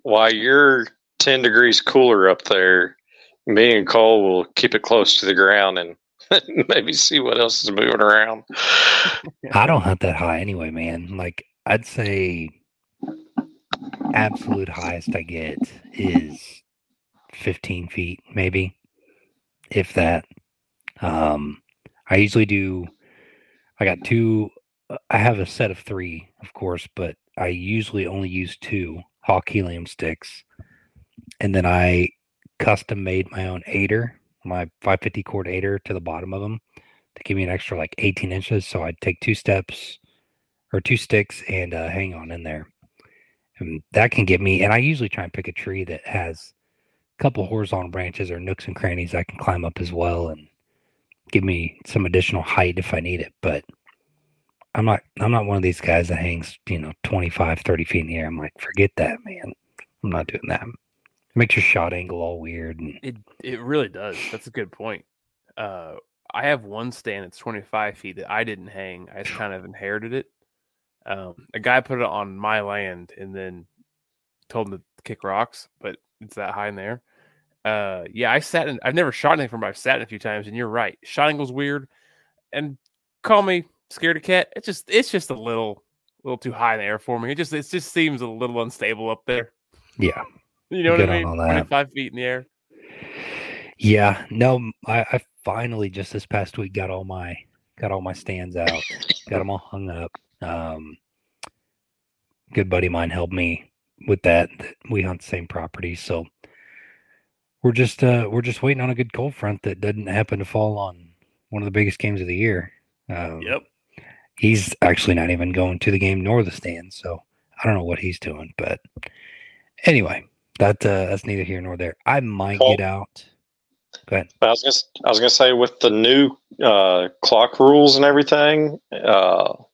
While you're 10 degrees cooler up there, me and Cole will keep it close to the ground and maybe see what else is moving around. I don't hunt that high anyway, man. Like, I'd say absolute highest I get is 15 feet, maybe, if that. I usually do, I got 2, I have a set of 3, of course, but I usually only use 2 Hawk helium sticks, and then I custom made my own aider, my 550 cord aider to the bottom of them to give me an extra like 18 inches. So I'd take 2 sticks and hang on in there. And that can get me, and I usually try and pick a tree that has a couple horizontal branches or nooks and crannies I can climb up as well and give me some additional height if I need it. But I'm not one of these guys that hangs, you know, 25, 30 feet in the air. I'm like, forget that, man. I'm not doing that. It makes your shot angle all weird. And... It really does. That's a good point. I have one stand that's 25 feet that I didn't hang. I just kind of inherited it. A guy put it on my land and then told him to kick rocks, but it's that high in the air. Yeah, I've never shot anything from it. I've sat in a few times, and you're right. Shot angle's weird. And call me scared of cat. It's just a little too high in the air for me. It just seems a little unstable up there. Yeah, you know what I mean. 25 feet in the air. Yeah, no, I finally just this past week got all my stands out, got them all hung up. Good buddy of mine helped me with that. We hunt the same property, so we're just waiting on a good cold front that doesn't happen to fall on one of the biggest games of the year. Yep. He's actually not even going to the game nor the stand, so I don't know what he's doing. But anyway, that's neither here nor there. I might get out. Go ahead. I was gonna say with the new clock rules and everything, 11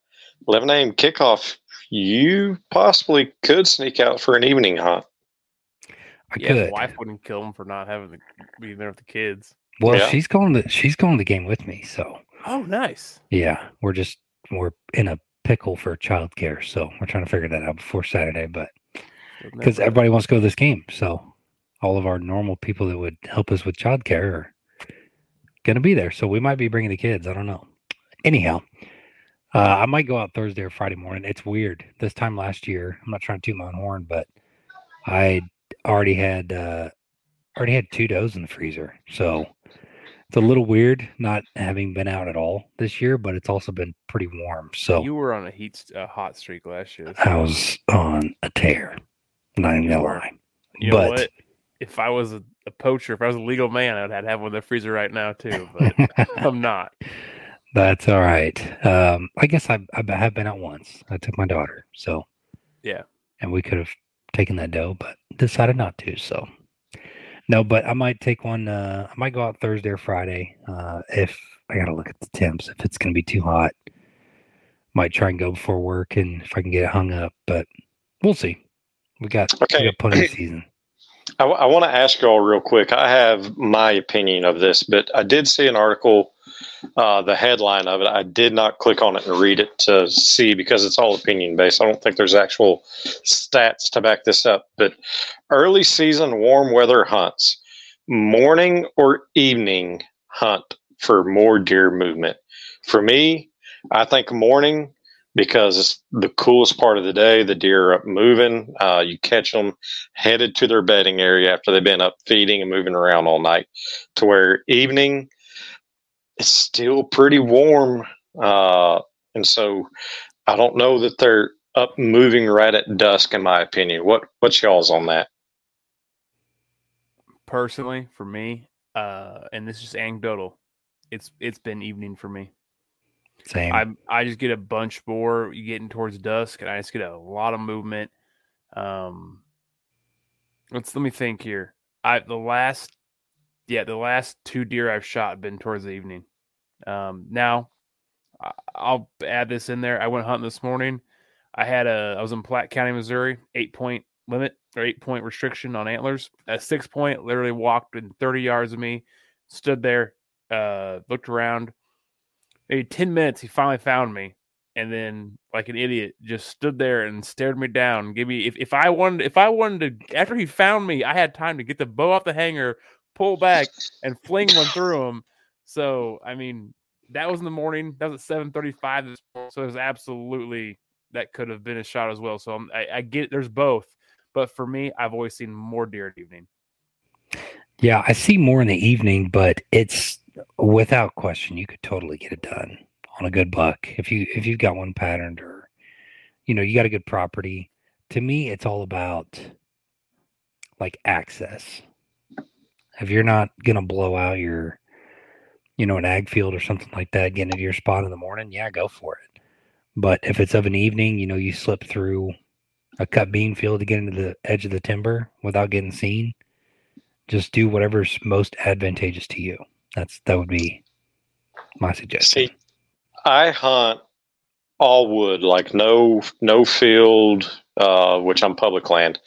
a.m. kickoff, you possibly could sneak out for an evening hunt. I could. His wife wouldn't kill him for not having to be there with the kids. Well, yeah. She's going to the game with me, so. Oh, nice. Yeah, we're in a pickle for childcare, so we're trying to figure that out before Saturday, but because everybody wants to go to this game, so all of our normal people that would help us with childcare are going to be there, so we might be bringing the kids. I don't know. Anyhow, I might go out Thursday or Friday morning. It's weird. This time last year, I'm not trying to toot my own horn, but I already had 2 does in the freezer, so. It's a little weird not having been out at all this year, but it's also been pretty warm. So you were on a hot streak last year. So. I was on a tear. Not even gonna lie. You know what? If I was a poacher, if I was a legal man, I'd have one in the freezer right now too. But I'm not. That's all right. I guess I have been out once. I took my daughter. So yeah, and we could have taken that doe, but decided not to. So No, but I might take one. I might go out Thursday or Friday. If I got to look at the temps, if it's going to be too hot, might try and go before work, and if I can get it hung up, but we'll see. We got plenty of season. I want to ask y'all real quick. I have my opinion of this, but I did see an article, the headline of it. I did not click on it and read it to see, because it's all opinion-based. I don't think there's actual stats to back this up. But early season warm weather hunts, morning or evening hunt for more deer movement. For me, I think morning, because it's the coolest part of the day. The deer are up moving. You catch them headed to their bedding area after they've been up feeding and moving around all night. To where evening, it's still pretty warm. And so I don't know that they're up moving right at dusk, in my opinion. What's y'all's on that? Personally, for me, and this is just anecdotal, it's been evening for me. Same. I just get a bunch more getting towards dusk, and I just get a lot of movement. Let me think here. The last two deer I've shot have been towards the evening. Now, I'll add this in there. I went hunting this morning. I was in Platte County, Missouri. 8-point limit or 8-point restriction on antlers. At 6-point, literally walked in 30 yards of me, stood there, looked around. Maybe 10 minutes, he finally found me, and then, like an idiot, just stood there and stared me down. Give me if I wanted to, after he found me, I had time to get the bow off the hanger, pull back, and fling one through him. So, I mean, that was in the morning. That was at 7:35 this morning. So it was absolutely, that could have been a shot as well. So I get it. There's both, but for me, I've always seen more deer at evening. Yeah, I see more in the evening, but it's. Without question, you could totally get it done on a good buck if you've got one patterned, or you got a good property. To me, it's all about like access. If you're not gonna blow out your, an ag field or something like that, getting into your spot in the morning, yeah, go for it. But if it's of an evening, you slip through a cut bean field to get into the edge of the timber without getting seen. Just do whatever's most advantageous to you. That would be my suggestion. See, I hunt all wood, like no field, which I'm public land,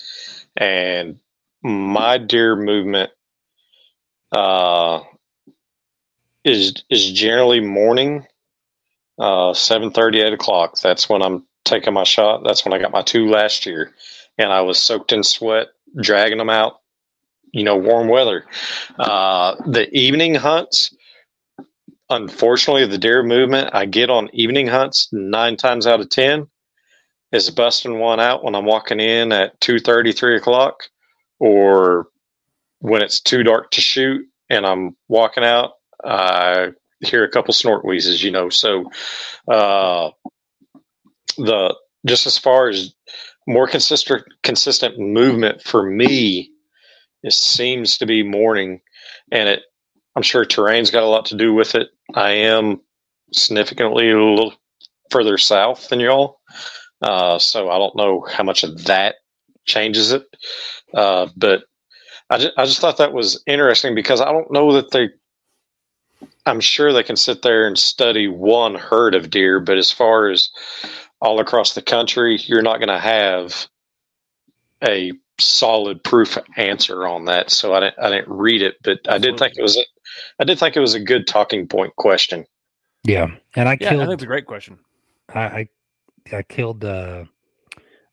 and my deer movement is generally morning, 7:30, 8 o'clock. That's when I'm taking my shot. That's when I got my two last year, and I was soaked in sweat dragging them out. Warm weather. The evening hunts, unfortunately, the deer movement I get on evening hunts 9 times out of 10 is busting one out when I'm walking in at 2:30, 3 o'clock, or when it's too dark to shoot and I'm walking out, I hear a couple snort wheezes, So just as far as more consistent movement for me, it seems to be morning, and I'm sure terrain's got a lot to do with it. I am significantly a little further south than y'all, so I don't know how much of that changes it. But I just thought that was interesting, because I don't know that I'm sure they can sit there and study one herd of deer, but as far as all across the country, you're not going to have a solid proof answer on that, so I didn't read it, but I did think it was a good talking point question. Yeah, and I think it's a great question. I killed the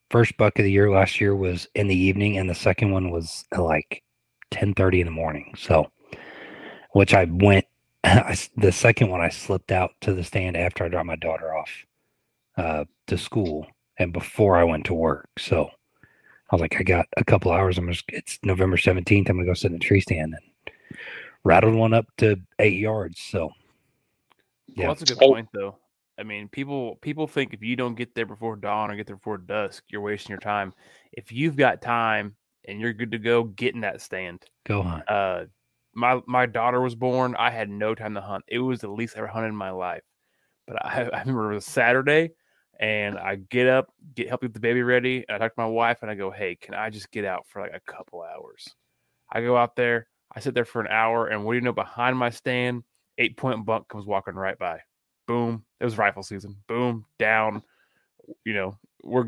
first buck of the year last year was in the evening, and the second one was at like 10:30 in the morning. So, which I went the second one I slipped out to the stand after I dropped my daughter off to school and before I went to work. So. I was like, I got a couple hours. It's November 17th. I'm going to go sit in the tree stand, and rattled one up to 8 yards. So, yeah. Well, that's a good point, though. I mean, people think if you don't get there before dawn or get there before dusk, you're wasting your time. If you've got time and you're good to go, get in that stand. Go hunt. My daughter was born. I had no time to hunt. It was the least I ever hunted in my life. But I remember it was Saturday. And I get up, help get the baby ready. And I talk to my wife, and I go, "Hey, can I just get out for like a couple hours?" I go out there, I sit there for an hour, and what do you know, behind my stand, 8-point buck comes walking right by. Boom. It was rifle season. Boom, down. You know, we're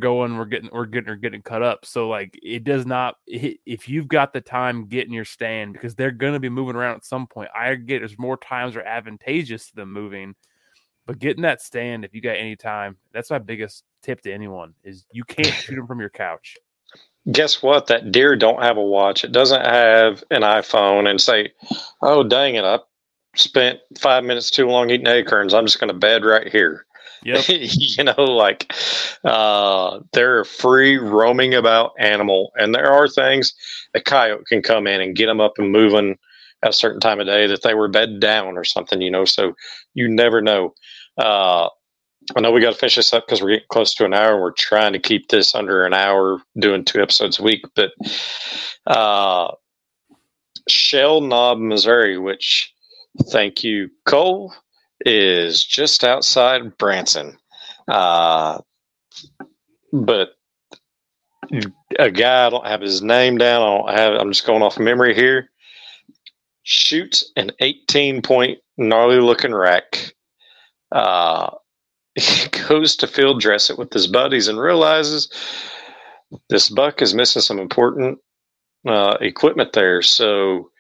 getting cut up. So like, it does not, if you've got the time, get in your stand, because they're going to be moving around at some point. I get there's more times are advantageous to them moving, but get in that stand if you got any time. That's my biggest tip to anyone is you can't shoot them from your couch. Guess what? That deer don't have a watch. It doesn't have an iPhone and say, oh, dang it, I spent 5 minutes too long eating acorns. I'm just going to bed right here. Yep. You know, like they're a free roaming about animal, and there are things a coyote can come in and get them up and moving at a certain time of day that they were bed down or something, you know, so you never know. I know we got to finish this up because we're getting close to an hour, and we're trying to keep this under an hour, doing 2 episodes a week, but Shell Knob, Missouri, which, thank you, Cole, is just outside Branson. But a guy, I don't have his name down. I'm just going off memory here. Shoots an 18-point gnarly looking rack. He goes to field dress it with his buddies and realizes this buck is missing some important equipment there. So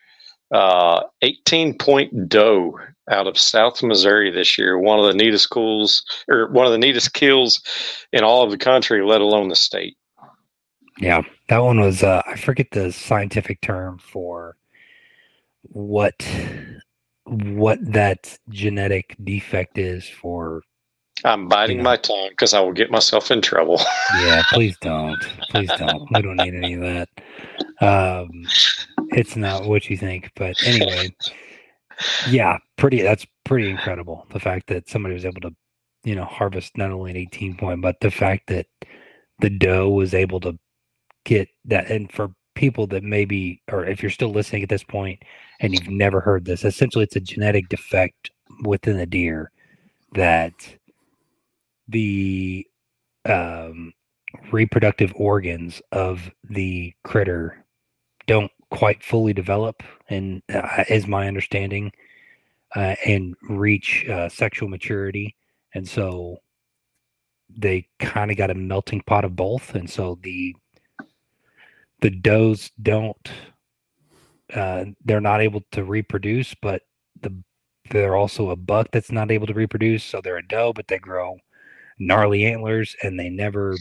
18-point doe out of South Missouri this year, one of the neatest kills, or one of the neatest kills in all of the country, let alone the state. Yeah, that one was, I forget the scientific term for what that genetic defect is for. I'm biting my tongue because I will get myself in trouble. Yeah, please don't. Please don't. We don't need any of that. It's not what you think, but anyway. Yeah, that's pretty incredible. The fact that somebody was able to, you know, harvest not only an 18-point, but the fact that the doe was able to get that. And for people that maybe, or if you're still listening at this point and you've never heard this, essentially it's a genetic defect within the deer that the reproductive organs of the critter don't quite fully develop, and is my understanding, and reach sexual maturity. And so they kind of got a melting pot of both. And so the does don't, they're not able to reproduce, but they're also a buck that's not able to reproduce. So they're a doe, but they grow gnarly antlers, and they never,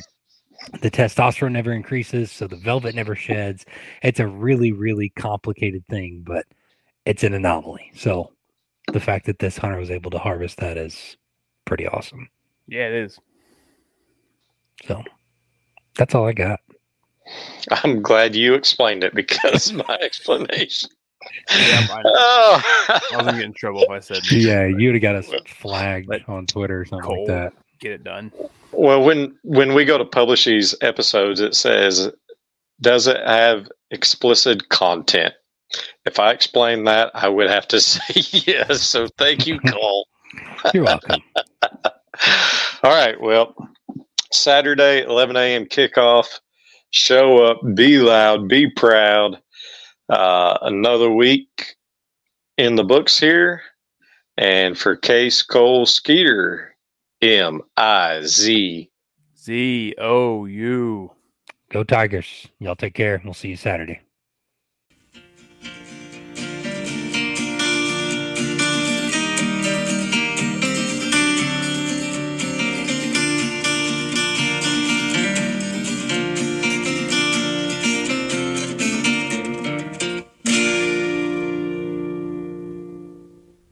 the testosterone never increases, so the velvet never sheds. It's a really, really complicated thing, but it's an anomaly. So the fact that this hunter was able to harvest that is pretty awesome. Yeah, it is. So that's all I got. I'm glad you explained it, because my explanation. Yeah, I wasn't getting in trouble if I said that. Yeah, you would have got us flagged on Twitter or something like that. Get it done. Well, when we go to publish these episodes, it says, does it have explicit content? If I explain that, I would have to say yes. So thank you, Cole. You're welcome. All right. Well, Saturday, 11 a.m. kickoff. Show up, be loud, be proud. Another week in the books here. And for Case, Cole, Skeeter, MIZZOU. Go Tigers. Y'all take care. We'll see you Saturday.